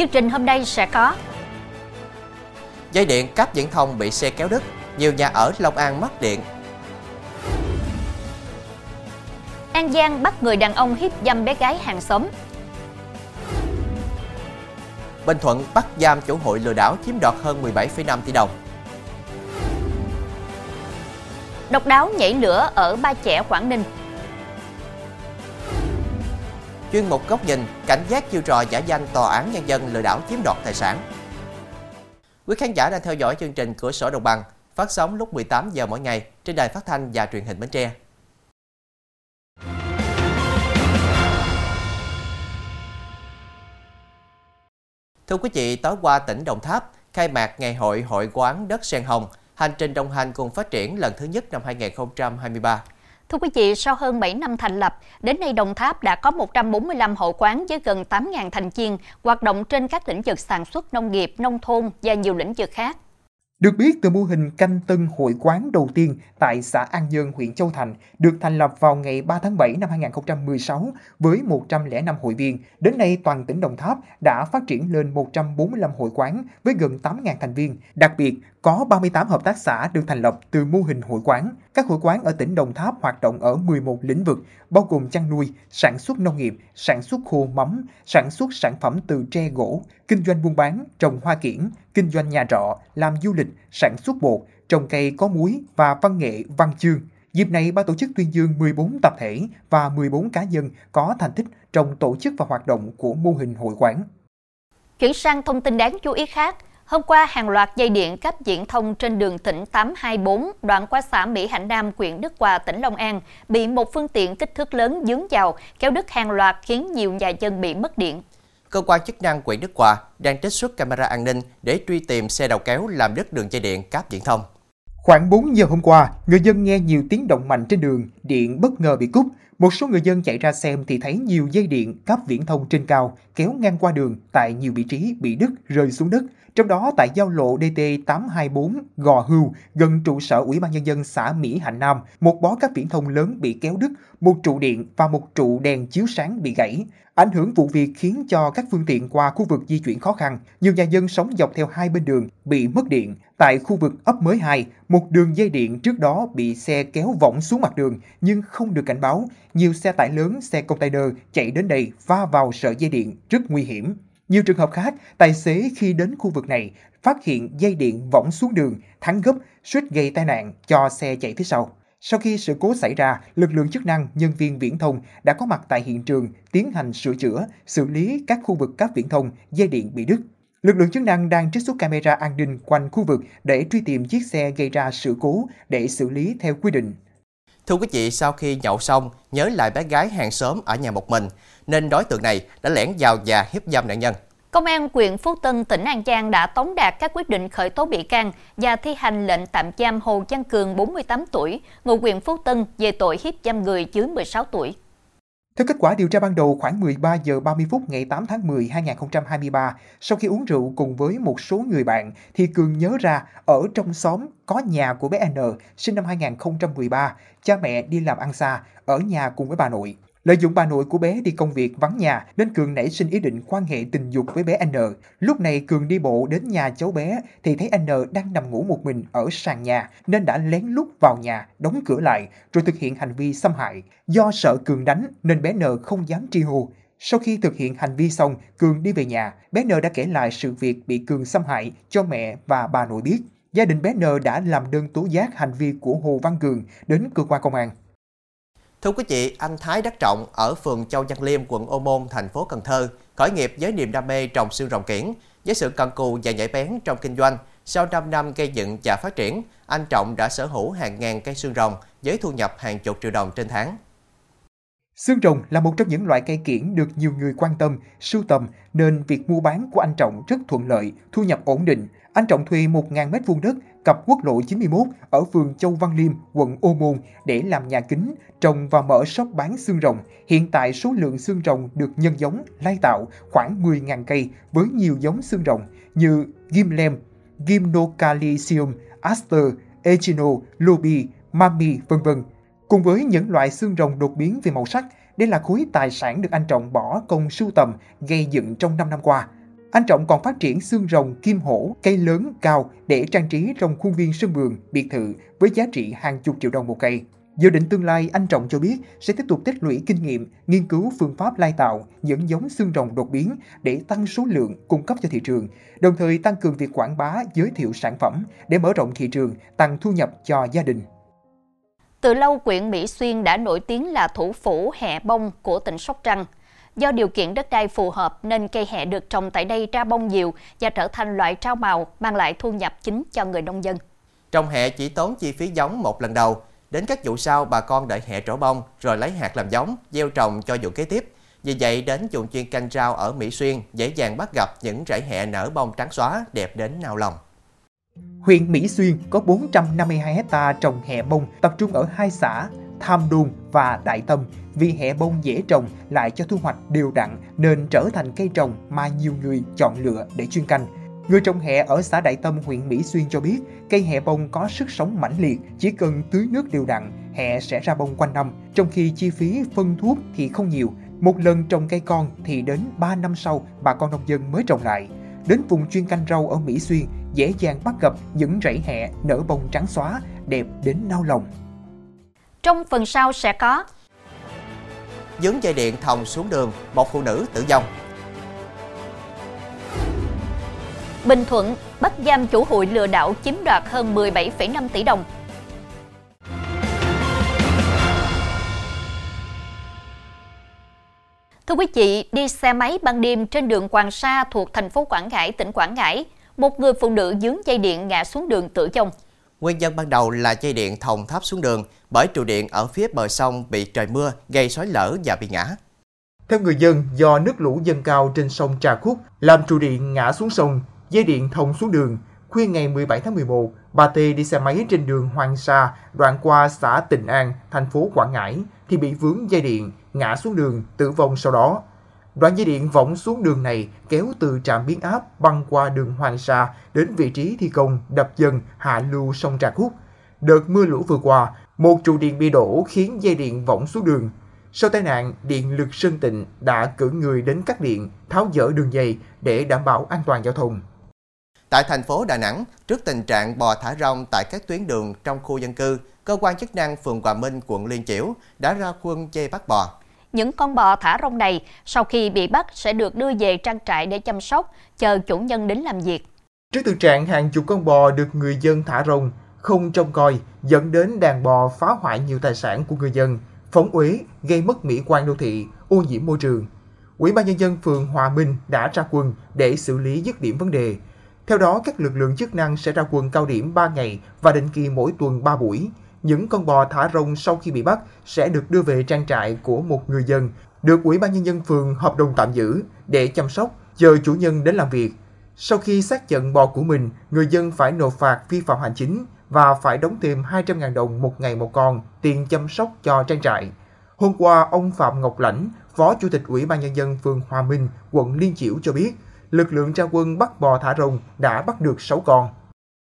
Chương trình hôm nay sẽ có dây điện cáp viễn thông bị xe kéo đứt, nhiều nhà ở Long An mất điện. An Giang bắt người đàn ông hiếp dâm bé gái hàng xóm. Bình Thuận bắt giam chủ hội lừa đảo chiếm đoạt hơn 17,5 tỷ đồng. Độc đáo nhảy lửa ở Ba Chẽ, Quảng Ninh. Chuyên mục Góc Nhìn, cảnh giác chiêu trò giả danh Tòa án Nhân dân lừa đảo chiếm đoạt tài sản. Quý khán giả đang theo dõi chương trình Cửa sổ Đồng bằng, phát sóng lúc 18 giờ mỗi ngày trên đài phát thanh và truyền hình Bến Tre. Thưa quý vị, tối qua tỉnh Đồng Tháp khai mạc ngày hội hội quán đất sen hồng, hành trình đồng hành cùng phát triển lần thứ nhất năm 2023. Thưa quý vị, sau hơn 7 năm thành lập, đến nay Đồng Tháp đã có 145 hội quán với gần 8.000 thành viên, hoạt động trên các lĩnh vực sản xuất nông nghiệp, nông thôn và nhiều lĩnh vực khác. Được biết, từ mô hình canh tân hội quán đầu tiên tại xã An Nhơn, huyện Châu Thành, được thành lập vào ngày 3 tháng 7 năm 2016 với 105 hội viên. Đến nay, toàn tỉnh Đồng Tháp đã phát triển lên 145 hội quán với gần 8.000 thành viên. Đặc biệt, có 38 hợp tác xã được thành lập từ mô hình hội quán. Các hội quán ở tỉnh Đồng Tháp hoạt động ở 11 lĩnh vực, bao gồm chăn nuôi, sản xuất nông nghiệp, sản xuất khô mắm, sản xuất sản phẩm từ tre gỗ, kinh doanh buôn bán, trồng hoa kiển, kinh doanh nhà trọ, làm du lịch, sản xuất bột, trồng cây có muối và văn nghệ văn chương. Dịp này, ban tổ chức tuyên dương 14 tập thể và 14 cá nhân có thành tích trong tổ chức và hoạt động của mô hình hội quán. Chuyển sang thông tin đáng chú ý khác. Hôm qua, hàng loạt dây điện cáp viễn thông trên đường tỉnh 824 đoạn qua xã Mỹ Hạnh Nam, huyện Đức Hòa, tỉnh Long An bị một phương tiện kích thước lớn dướng vào, kéo đứt hàng loạt khiến nhiều nhà dân bị mất điện. Cơ quan chức năng huyện Đức Hòa đang trích xuất camera an ninh để truy tìm xe đầu kéo làm đứt đường dây điện cáp viễn thông. Khoảng 4 giờ hôm qua, người dân nghe nhiều tiếng động mạnh trên đường, điện bất ngờ bị cúp. Một số người dân chạy ra xem thì thấy nhiều dây điện cáp viễn thông trên cao kéo ngang qua đường tại nhiều vị trí bị đứt rơi xuống đất. Trong đó tại giao lộ DT824 Gò Hưu gần trụ sở Ủy ban Nhân dân xã Mỹ Hạnh Nam, một bó cáp viễn thông lớn bị kéo đứt, một trụ điện và một trụ đèn chiếu sáng bị gãy. Ảnh hưởng vụ việc khiến cho các phương tiện qua khu vực di chuyển khó khăn. Nhiều nhà dân sống dọc theo hai bên đường bị mất điện. Tại khu vực ấp Mới 2, một đường dây điện trước đó bị xe kéo võng xuống mặt đường nhưng không được cảnh báo. Nhiều xe tải lớn, xe container chạy đến đây va vào sợi dây điện, rất nguy hiểm. Nhiều trường hợp khác, tài xế khi đến khu vực này phát hiện dây điện võng xuống đường, thắng gấp, suýt gây tai nạn cho xe chạy phía sau. Sau khi sự cố xảy ra, lực lượng chức năng, nhân viên viễn thông đã có mặt tại hiện trường tiến hành sửa chữa, xử lý các khu vực cáp viễn thông, dây điện bị đứt. Lực lượng chức năng đang trích xuất camera an ninh quanh khu vực để truy tìm chiếc xe gây ra sự cố để xử lý theo quy định. Thưa quý vị, sau khi nhậu xong, nhớ lại bé gái hàng xóm ở nhà một mình, nên đối tượng này đã lẻn vào và hiếp dâm nạn nhân. Công an huyện Phú Tân, tỉnh An Giang đã tống đạt các quyết định khởi tố bị can và thi hành lệnh tạm giam Hồ Văn Cường, 48 tuổi, ngụ huyện Phú Tân về tội hiếp dâm người dưới 16 tuổi. Theo kết quả điều tra ban đầu, khoảng 13 giờ 30 phút ngày 8 tháng 10, 2023, sau khi uống rượu cùng với một số người bạn, thì Cường nhớ ra ở trong xóm có nhà của bé N, sinh năm 2013, cha mẹ đi làm ăn xa, ở nhà cùng với bà nội. Lợi dụng bà nội của bé đi công việc vắng nhà nên Cường nảy sinh ý định quan hệ tình dục với bé N. Lúc này Cường đi bộ đến nhà cháu bé thì thấy N đang nằm ngủ một mình ở sàn nhà nên đã lén lút vào nhà, đóng cửa lại rồi thực hiện hành vi xâm hại. Do sợ Cường đánh nên bé N không dám tri hô. Sau khi thực hiện hành vi xong, Cường đi về nhà. Bé N đã kể lại sự việc bị Cường xâm hại cho mẹ và bà nội biết. Gia đình bé N đã làm đơn tố giác hành vi của Hồ Văn Cường đến cơ quan công an. Thưa quý vị, anh Thái Đắc Trọng ở phường Châu Văn Liêm, quận Ô Môn, thành phố Cần Thơ, khởi nghiệp với niềm đam mê trồng xương rồng kiển. Với sự cần cù và nhạy bén trong kinh doanh, sau 5 năm gây dựng và phát triển, anh Trọng đã sở hữu hàng ngàn cây xương rồng với thu nhập hàng chục triệu đồng trên tháng. Xương rồng là một trong những loại cây kiển được nhiều người quan tâm, sưu tầm nên việc mua bán của anh Trọng rất thuận lợi, thu nhập ổn định. Anh Trọng thuê 1.000 m2 đất cặp quốc lộ 91 ở phường Châu Văn Liêm, quận Ô Môn để làm nhà kính, trồng và mở shop bán xương rồng. Hiện tại số lượng xương rồng được nhân giống, lai tạo khoảng 10.000 cây với nhiều giống xương rồng như Gimlem, Gimnocalisium, Aster, Egino, Lobi, Mami, v.v. Cùng với những loại xương rồng đột biến về màu sắc, đây là khối tài sản được anh Trọng bỏ công sưu tầm, gây dựng trong 5 năm qua. Anh Trọng còn phát triển xương rồng, kim hổ, cây lớn, cao để trang trí trong khuôn viên sân vườn, biệt thự với giá trị hàng chục triệu đồng một cây. Dự định tương lai, anh Trọng cho biết sẽ tiếp tục tích lũy kinh nghiệm, nghiên cứu phương pháp lai tạo, những giống xương rồng đột biến để tăng số lượng cung cấp cho thị trường, đồng thời tăng cường việc quảng bá, giới thiệu sản phẩm để mở rộng thị trường, tăng thu nhập cho gia đình. Từ lâu, huyện Mỹ Xuyên đã nổi tiếng là thủ phủ hẹ bông của tỉnh Sóc Trăng. Do điều kiện đất đai phù hợp nên cây hẹ được trồng tại đây ra bông nhiều và trở thành loại rau màu mang lại thu nhập chính cho người nông dân. Trồng hẹ chỉ tốn chi phí giống một lần đầu. Đến các vụ sau, bà con đợi hẹ trổ bông rồi lấy hạt làm giống, gieo trồng cho vụ kế tiếp. Vì vậy, đến vùng chuyên canh rau ở Mỹ Xuyên, dễ dàng bắt gặp những rẫy hẹ nở bông trắng xóa, đẹp đến nao lòng. Huyện Mỹ Xuyên có 452 hectare trồng hẹ bông, tập trung ở hai xã Tham Đôn và Đại Tâm. Vì hẹ bông dễ trồng lại cho thu hoạch đều đặn nên trở thành cây trồng mà nhiều người chọn lựa để chuyên canh. Người trồng hẹ ở xã Đại Tâm, huyện Mỹ Xuyên cho biết cây hẹ bông có sức sống mãnh liệt, chỉ cần tưới nước đều đặn, hẹ sẽ ra bông quanh năm, trong khi chi phí phân thuốc thì không nhiều. Một lần trồng cây con thì đến 3 năm sau bà con nông dân mới trồng lại. Đến vùng chuyên canh rau ở Mỹ Xuyên, dễ dàng bắt gặp những rẫy hẹ nở bông trắng xóa, đẹp đến nao lòng. Trong phần sau sẽ có: dướng dây điện thòng xuống đường, một phụ nữ tử vong. Bình Thuận bắt giam chủ hụi lừa đảo chiếm đoạt hơn 17,5 tỷ đồng. Thưa quý vị, đi xe máy ban đêm trên đường Hoàng Sa thuộc thành phố Quảng Ngãi, tỉnh Quảng Ngãi, một người phụ nữ dướng dây điện ngã xuống đường tử vong. Nguyên nhân ban đầu là dây điện thòng tháp xuống đường bởi trụ điện ở phía bờ sông bị trời mưa gây xói lở và bị ngã. Theo người dân, do nước lũ dâng cao trên sông Trà Khúc làm trụ điện ngã xuống sông, dây điện thòng xuống đường. Khuya ngày 17 tháng 11, bà T đi xe máy trên đường Hoàng Sa đoạn qua xã Tịnh An, thành phố Quảng Ngãi thì bị vướng dây điện, ngã xuống đường, tử vong sau đó. Đoạn dây điện võng xuống đường này kéo từ trạm biến áp băng qua đường Hoàng Sa đến vị trí thi công đập dần hạ lưu sông Trà Khúc. Đợt mưa lũ vừa qua, một trụ điện bị đổ khiến dây điện võng xuống đường. Sau tai nạn, Điện lực Sơn Tịnh đã cử người đến cắt điện, tháo dỡ đường dây để đảm bảo an toàn giao thông. Tại thành phố Đà Nẵng, trước tình trạng bò thả rong tại các tuyến đường trong khu dân cư, cơ quan chức năng phường Hòa Minh, quận Liên Chiểu đã ra quân vây bắt bò. Những con bò thả rong này sau khi bị bắt sẽ được đưa về trang trại để chăm sóc, chờ chủ nhân đến làm việc. Trước thực trạng hàng chục con bò được người dân thả rong không trông coi dẫn đến đàn bò phá hoại nhiều tài sản của người dân, phóng uế, gây mất mỹ quan đô thị, ô nhiễm môi trường. Ủy ban nhân dân phường Hòa Minh đã ra quân để xử lý dứt điểm vấn đề. Theo đó, các lực lượng chức năng sẽ ra quân cao điểm 3 ngày và định kỳ mỗi tuần 3 buổi. Những con bò thả rong sau khi bị bắt sẽ được đưa về trang trại của một người dân, được Ủy ban nhân dân phường hợp đồng tạm giữ để chăm sóc, chờ chủ nhân đến làm việc. Sau khi xác nhận bò của mình, người dân phải nộp phạt vi phạm hành chính và phải đóng thêm 200.000 đồng một ngày một con tiền chăm sóc cho trang trại. Hôm qua, ông Phạm Ngọc Lãnh, Phó Chủ tịch Ủy ban nhân dân phường Hòa Minh, quận Liên Chiểu cho biết, lực lượng ra quân bắt bò thả rong đã bắt được 6 con.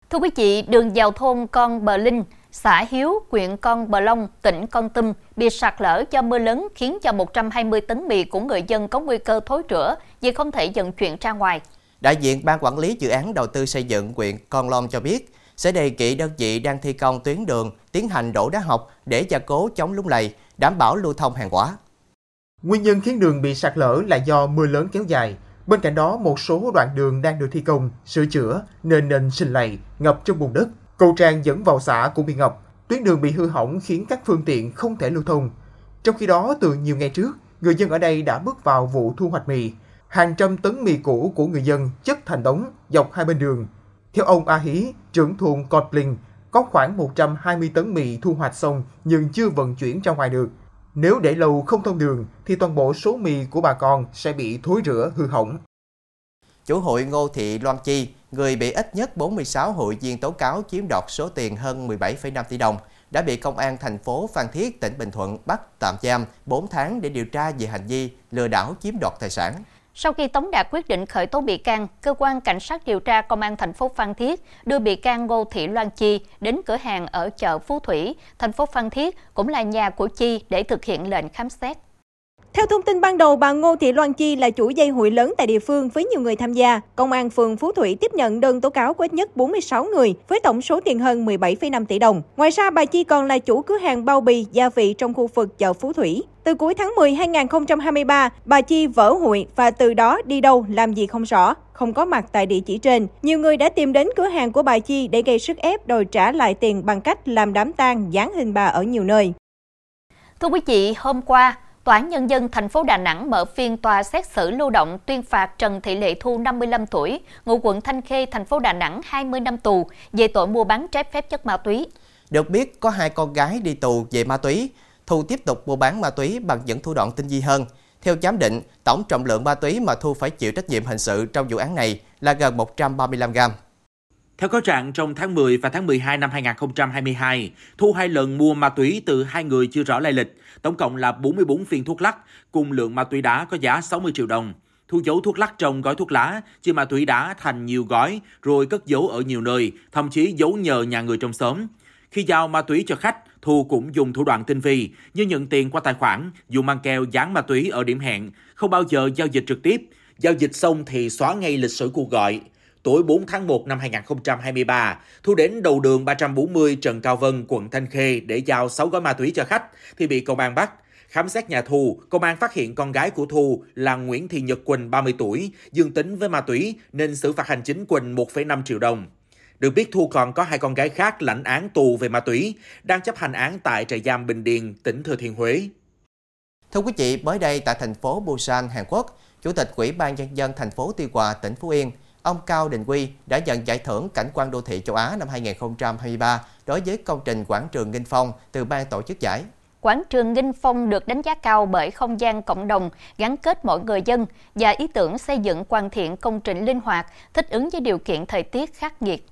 Thưa quý vị, đường vào thôn Con Bờ Linh, xã Hiếu, huyện Con Bờ Long, tỉnh Kon Tum bị sạt lở do mưa lớn khiến cho 120 tấn mì của người dân có nguy cơ thối rữa vì không thể vận chuyển ra ngoài. Đại diện Ban Quản lý Dự án Đầu tư Xây dựng huyện Con Long cho biết sẽ đề nghị đơn vị đang thi công tuyến đường tiến hành đổ đá học để gia cố chống lún lầy, đảm bảo lưu thông hàng hóa. Nguyên nhân khiến đường bị sạt lở là do mưa lớn kéo dài. Bên cạnh đó, một số đoạn đường đang được thi công, sửa chữa nên nền sình lầy, ngập trong bùn đất. Cầu tràn dẫn vào xã cũng bị ngập, tuyến đường bị hư hỏng khiến các phương tiện không thể lưu thông. Trong khi đó, từ nhiều ngày trước, người dân ở đây đã bước vào vụ thu hoạch mì. Hàng trăm tấn mì cũ của người dân chất thành đống dọc hai bên đường. Theo ông A Hí, trưởng thôn Cột Linh, có khoảng 120 tấn mì thu hoạch xong nhưng chưa vận chuyển ra ngoài được. Nếu để lâu không thông đường thì toàn bộ số mì của bà con sẽ bị thối rữa, hư hỏng. Chủ hụi Ngô Thị Loan Chi, người bị ít nhất 46 hụi viên tố cáo chiếm đoạt số tiền hơn 17,5 tỷ đồng, đã bị Công an thành phố Phan Thiết, tỉnh Bình Thuận bắt tạm giam 4 tháng để điều tra về hành vi lừa đảo chiếm đoạt tài sản. Sau khi tống đạt quyết định khởi tố bị can, cơ quan cảnh sát điều tra Công an thành phố Phan Thiết đưa bị can Ngô Thị Loan Chi đến cửa hàng ở chợ Phú Thủy, thành phố Phan Thiết cũng là nhà của Chi để thực hiện lệnh khám xét. Theo thông tin ban đầu, bà Ngô Thị Loan Chi là chủ dây hụi lớn tại địa phương với nhiều người tham gia. Công an phường Phú Thủy tiếp nhận đơn tố cáo của ít nhất 46 người với tổng số tiền hơn 17,5 tỷ đồng. Ngoài ra, bà Chi còn là chủ cửa hàng bao bì, gia vị trong khu vực chợ Phú Thủy. Từ cuối tháng 10 2023, bà Chi vỡ hụi và từ đó đi đâu làm gì không rõ, không có mặt tại địa chỉ trên. Nhiều người đã tìm đến cửa hàng của bà Chi để gây sức ép đòi trả lại tiền bằng cách làm đám tang, dán hình bà ở nhiều nơi. Thưa quý vị, hôm qua, Tòa án Nhân dân thành phố Đà Nẵng mở phiên tòa xét xử lưu động tuyên phạt Trần Thị Lệ Thu 55 tuổi, ngụ quận Thanh Khê, thành phố Đà Nẵng 20 năm tù về tội mua bán trái phép chất ma túy. Được biết, có hai con gái đi tù về ma túy. Thu tiếp tục mua bán ma túy bằng những thủ đoạn tinh vi hơn. Theo giám định, tổng trọng lượng ma túy mà Thu phải chịu trách nhiệm hình sự trong vụ án này là gần 135 gram. Theo cáo trạng, trong tháng 10 và tháng 12 năm 2022, Thu hai lần mua ma túy từ hai người chưa rõ lai lịch, tổng cộng là 44 viên thuốc lắc, cùng lượng ma túy đá có giá 60 triệu đồng. Thu giấu thuốc lắc trong gói thuốc lá, chia ma túy đá thành nhiều gói, rồi cất giấu ở nhiều nơi, thậm chí giấu nhờ nhà người trong xóm. Khi giao ma túy cho khách, Thu cũng dùng thủ đoạn tinh vi như nhận tiền qua tài khoản, dùng băng keo dán ma túy ở điểm hẹn, không bao giờ giao dịch trực tiếp. Giao dịch xong thì xóa ngay lịch sử cuộc gọi. Tối 4 tháng 1 năm 2023, Thu đến đầu đường 340 Trần Cao Vân, quận Thanh Khê để giao 6 gói ma túy cho khách thì bị công an bắt. Khám xét nhà Thu, công an phát hiện con gái của Thu là Nguyễn Thị Nhật Quỳnh, 30 tuổi, dương tính với ma túy nên xử phạt hành chính Quỳnh 1,5 triệu đồng. Được biết, Thu còn có hai con gái khác lãnh án tù về ma túy, đang chấp hành án tại trại giam Bình Điền, tỉnh Thừa Thiên Huế. Thưa quý vị, mới đây tại thành phố Busan, Hàn Quốc, Chủ tịch Ủy ban Nhân dân thành phố Tuy Hòa, tỉnh Phú Yên, ông Cao Đình Quy đã nhận giải thưởng Cảnh quan đô thị châu Á năm 2023 đối với công trình Quảng trường Nghinh Phong từ ban tổ chức giải. Quảng trường Nghinh Phong được đánh giá cao bởi không gian cộng đồng, gắn kết mọi người dân và ý tưởng xây dựng hoàn thiện công trình linh hoạt, thích ứng với điều kiện thời tiết khắc nghiệt.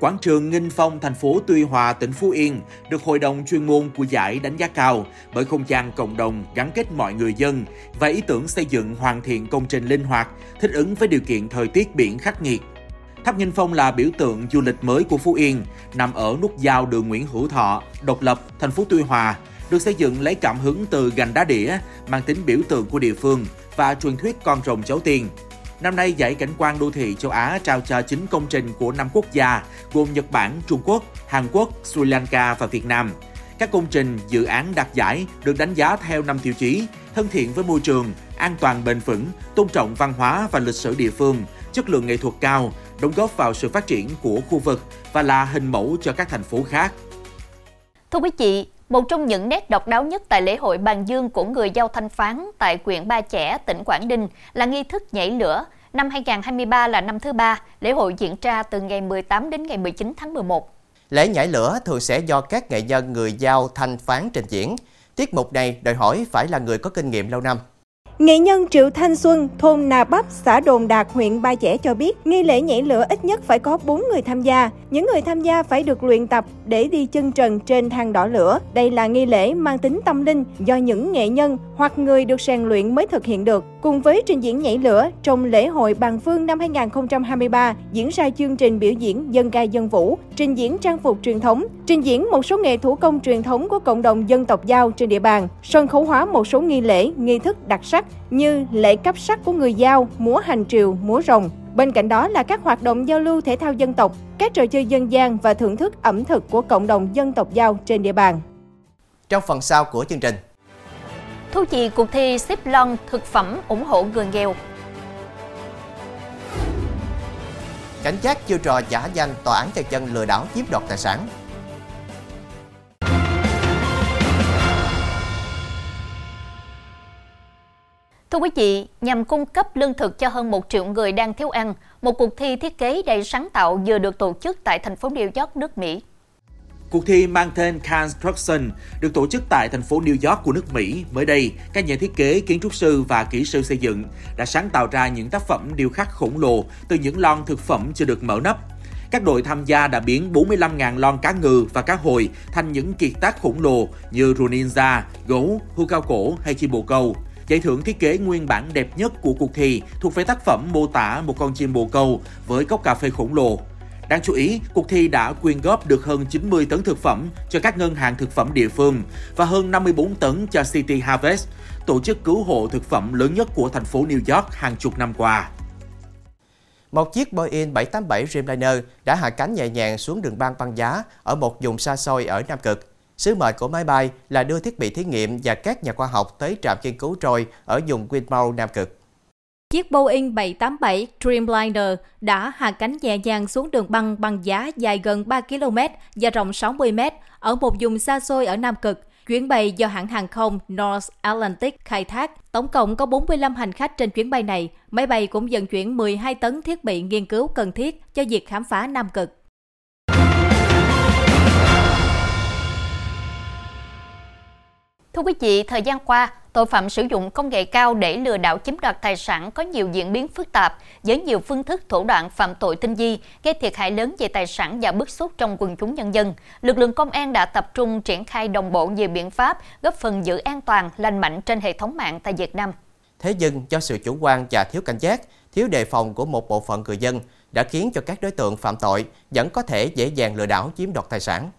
Quảng trường Nghinh Phong, thành phố Tuy Hòa, tỉnh Phú Yên được hội đồng chuyên môn của giải đánh giá cao bởi không gian cộng đồng gắn kết mọi người dân và ý tưởng xây dựng hoàn thiện công trình linh hoạt, thích ứng với điều kiện thời tiết biển khắc nghiệt. Tháp Nghinh Phong là biểu tượng du lịch mới của Phú Yên, nằm ở nút giao đường Nguyễn Hữu Thọ, Độc Lập, thành phố Tuy Hòa, được xây dựng lấy cảm hứng từ gành đá đĩa, mang tính biểu tượng của địa phương và truyền thuyết con rồng cháu tiên. Năm nay, giải Cảnh quan đô thị châu Á trao cho 9 công trình của 5 quốc gia, gồm Nhật Bản, Trung Quốc, Hàn Quốc, Sri Lanka và Việt Nam. Các công trình, dự án đạt giải được đánh giá theo 5 tiêu chí: thân thiện với môi trường, an toàn bền vững, tôn trọng văn hóa và lịch sử địa phương, chất lượng nghệ thuật cao, đóng góp vào sự phát triển của khu vực và là hình mẫu cho các thành phố khác. Thưa quý vị, một trong những nét độc đáo nhất tại lễ hội Bàn Dương của người Dao Thanh Phán tại huyện Ba Chẽ, tỉnh Quảng Ninh là nghi thức nhảy lửa. Năm 2023 là năm thứ 3, lễ hội diễn ra từ ngày 18 đến ngày 19 tháng 11. Lễ nhảy lửa thường sẽ do các nghệ nhân người Dao Thanh Phán trình diễn. Tiết mục này đòi hỏi phải là người có kinh nghiệm lâu năm. Nghệ nhân Triệu Thanh Xuân, thôn Nà Bắp, xã Đồn Đạt, huyện Ba Chẽ cho biết, nghi lễ nhảy lửa ít nhất phải có 4 người tham gia. Những người tham gia phải được luyện tập để đi chân trần trên thang đỏ lửa. Đây là nghi lễ mang tính tâm linh do những nghệ nhân hoặc người được rèn luyện mới thực hiện được. Cùng với trình diễn nhảy lửa, trong lễ hội Bàn Vương năm 2023 diễn ra chương trình biểu diễn dân ca dân vũ, trình diễn trang phục truyền thống, trình diễn một số nghề thủ công truyền thống của cộng đồng dân tộc Dao trên địa bàn, sân khấu hóa một số nghi lễ, nghi thức đặc sắc như lễ cấp sắc của người Dao, múa hành triều, múa rồng. Bên cạnh đó là các hoạt động giao lưu thể thao dân tộc, các trò chơi dân gian và thưởng thức ẩm thực của cộng đồng dân tộc Dao trên địa bàn. Trong phần sau của chương trình, thưa chị, cuộc thi ship lon thực phẩm ủng hộ người nghèo. Cảnh giác chiêu trò giả danh tòa án nhân dân lừa đảo chiếm đoạt tài sản. Thưa quý vị, nhằm cung cấp lương thực cho hơn 1 triệu người đang thiếu ăn, một cuộc thi thiết kế đầy sáng tạo vừa được tổ chức tại thành phố New York, nước Mỹ. Cuộc thi mang tên Canstruction được tổ chức tại thành phố New York của nước Mỹ. Mới đây, các nhà thiết kế, kiến trúc sư và kỹ sư xây dựng đã sáng tạo ra những tác phẩm điêu khắc khổng lồ từ những lon thực phẩm chưa được mở nắp. Các đội tham gia đã biến 45.000 lon cá ngừ và cá hồi thành những kiệt tác khổng lồ như rùa ninja, gấu, hươu cao cổ hay chim bồ câu. Giải thưởng thiết kế nguyên bản đẹp nhất của cuộc thi thuộc về tác phẩm mô tả một con chim bồ câu với cốc cà phê khổng lồ. Đáng chú ý, cuộc thi đã quyên góp được hơn 90 tấn thực phẩm cho các ngân hàng thực phẩm địa phương và hơn 54 tấn cho City Harvest, tổ chức cứu hộ thực phẩm lớn nhất của thành phố New York hàng chục năm qua. Một chiếc Boeing 787 Dreamliner đã hạ cánh nhẹ nhàng xuống đường băng băng giá ở một vùng xa xôi ở Nam Cực. Sứ mệnh của máy bay là đưa thiết bị thí nghiệm và các nhà khoa học tới trạm nghiên cứu trôi ở vùng Queen Maud, Nam Cực. Chiếc Boeing 787 Dreamliner đã hạ cánh nhẹ nhàng xuống đường băng băng giá dài gần 3 km và rộng 60 m ở một vùng xa xôi ở Nam Cực. Chuyến bay do hãng hàng không North Atlantic khai thác, tổng cộng có 45 hành khách trên chuyến bay này. Máy bay cũng vận chuyển 12 tấn thiết bị nghiên cứu cần thiết cho việc khám phá Nam Cực. Thưa quý vị, thời gian qua, tội phạm sử dụng công nghệ cao để lừa đảo chiếm đoạt tài sản có nhiều diễn biến phức tạp với nhiều phương thức thủ đoạn phạm tội tinh vi, gây thiệt hại lớn về tài sản và bức xúc trong quần chúng nhân dân. Lực lượng công an đã tập trung triển khai đồng bộ nhiều biện pháp góp phần giữ an toàn, lành mạnh trên hệ thống mạng tại Việt Nam. Thế nhưng do sự chủ quan và thiếu cảnh giác, thiếu đề phòng của một bộ phận người dân đã khiến cho các đối tượng phạm tội vẫn có thể dễ dàng lừa đảo chiếm đoạt tài sản.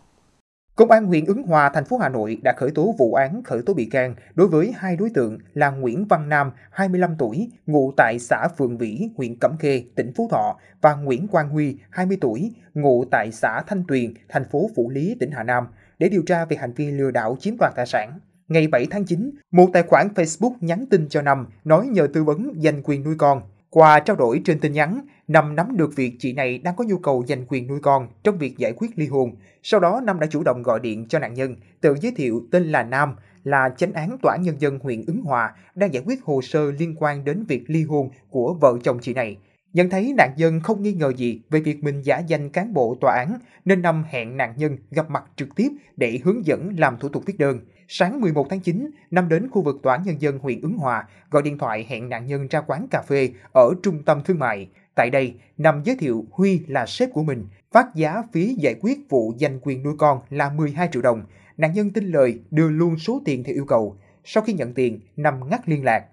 Công an huyện Ứng Hòa, thành phố Hà Nội đã khởi tố vụ án khởi tố bị can đối với hai đối tượng là Nguyễn Văn Nam, 25 tuổi, ngụ tại xã Phường Vĩ, huyện Cẩm Khê, tỉnh Phú Thọ và Nguyễn Quang Huy, 20 tuổi, ngụ tại xã Thanh Tuyền, thành phố Phủ Lý, tỉnh Hà Nam để điều tra về hành vi lừa đảo chiếm đoạt tài sản. Ngày 7 tháng 9, một tài khoản Facebook nhắn tin cho Nam nói nhờ tư vấn giành quyền nuôi con. Qua trao đổi trên tin nhắn, Nam nắm được việc chị này đang có nhu cầu giành quyền nuôi con trong việc giải quyết ly hôn. Sau đó, Nam đã chủ động gọi điện cho nạn nhân, tự giới thiệu tên là Nam, là chánh án Tòa án Nhân dân huyện Ứng Hòa, đang giải quyết hồ sơ liên quan đến việc ly hôn của vợ chồng chị này. Nhận thấy nạn nhân không nghi ngờ gì về việc mình giả danh cán bộ tòa án, nên Nam hẹn nạn nhân gặp mặt trực tiếp để hướng dẫn làm thủ tục viết đơn. Sáng 11 tháng 9, Nam đến khu vực Tòa án Nhân dân huyện Ứng Hòa, gọi điện thoại hẹn nạn nhân ra quán cà phê ở trung tâm thương mại. Tại đây, Nam giới thiệu Huy là sếp của mình, phát giá phí giải quyết vụ giành quyền nuôi con là 12 triệu đồng. Nạn nhân tin lời, đưa luôn số tiền theo yêu cầu. Sau khi nhận tiền, Nam ngắt liên lạc.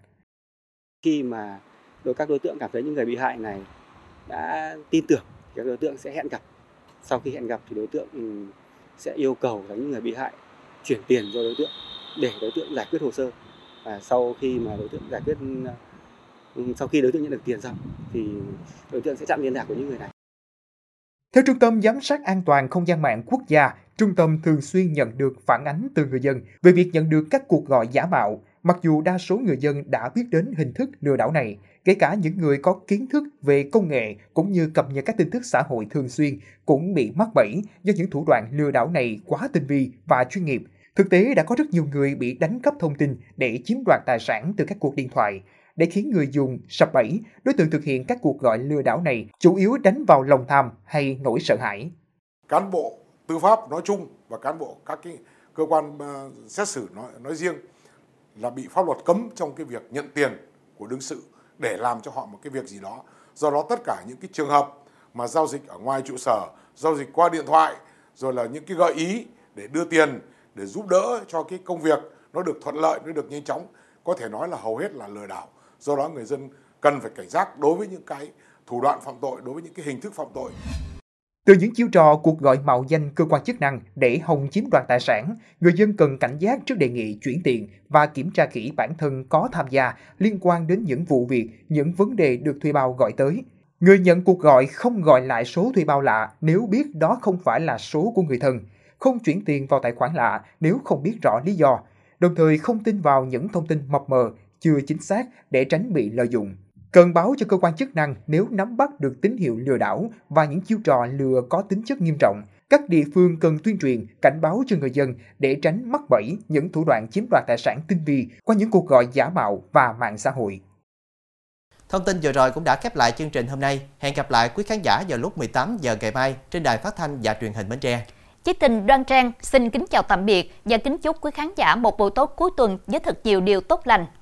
Khi mà các đối tượng cảm thấy những người bị hại này đã tin tưởng, các đối tượng sẽ hẹn gặp. Sau khi hẹn gặp thì đối tượng sẽ yêu cầu những người bị hại chuyển tiền cho đối tượng để đối tượng giải quyết hồ sơ. Và sau khi đối tượng nhận được tiền xong thì đối tượng sẽ chặn liên lạc của những người này. Theo Trung tâm Giám sát An toàn Không gian mạng Quốc gia, Trung tâm thường xuyên nhận được phản ánh từ người dân về việc nhận được các cuộc gọi giả mạo. Mặc dù đa số người dân đã biết đến hình thức lừa đảo này, kể cả những người có kiến thức về công nghệ cũng như cập nhật các tin tức xã hội thường xuyên cũng bị mắc bẫy do những thủ đoạn lừa đảo này quá tinh vi và chuyên nghiệp. Thực tế đã có rất nhiều người bị đánh cắp thông tin để chiếm đoạt tài sản từ các cuộc điện thoại. Để khiến người dùng sập bẫy, đối tượng thực hiện các cuộc gọi lừa đảo này chủ yếu đánh vào lòng tham hay nỗi sợ hãi. Cán bộ tư pháp nói chung và cán bộ các cái cơ quan xét xử nói riêng là bị pháp luật cấm trong cái việc nhận tiền của đương sự để làm cho họ một cái việc gì đó. Do đó tất cả những cái trường hợp mà giao dịch ở ngoài trụ sở, giao dịch qua điện thoại, rồi là những cái gợi ý để đưa tiền, để giúp đỡ cho cái công việc nó được thuận lợi, nó được nhanh chóng, có thể nói là hầu hết là lừa đảo. Do đó người dân cần phải cảnh giác đối với những cái thủ đoạn phạm tội, đối với những cái hình thức phạm tội. Từ những chiêu trò cuộc gọi mạo danh cơ quan chức năng để hòng chiếm đoạt tài sản, người dân cần cảnh giác trước đề nghị chuyển tiền và kiểm tra kỹ bản thân có tham gia liên quan đến những vụ việc, những vấn đề được thuê bao gọi tới. Người nhận cuộc gọi không gọi lại số thuê bao lạ nếu biết đó không phải là số của người thân, không chuyển tiền vào tài khoản lạ nếu không biết rõ lý do, đồng thời không tin vào những thông tin mập mờ, chưa chính xác để tránh bị lợi dụng. Cần báo cho cơ quan chức năng nếu nắm bắt được tín hiệu lừa đảo và những chiêu trò lừa có tính chất nghiêm trọng. Các địa phương cần tuyên truyền, cảnh báo cho người dân để tránh mắc bẫy những thủ đoạn chiếm đoạt tài sản tinh vi qua những cuộc gọi giả mạo và mạng xã hội. Thông tin vừa rồi cũng đã khép lại chương trình hôm nay. Hẹn gặp lại quý khán giả vào lúc 18 giờ ngày mai trên Đài Phát thanh và Truyền hình Bến Tre. Chí Tình, Đoan Trang xin kính chào tạm biệt và kính chúc quý khán giả một buổi tối cuối tuần với thật nhiều điều tốt lành.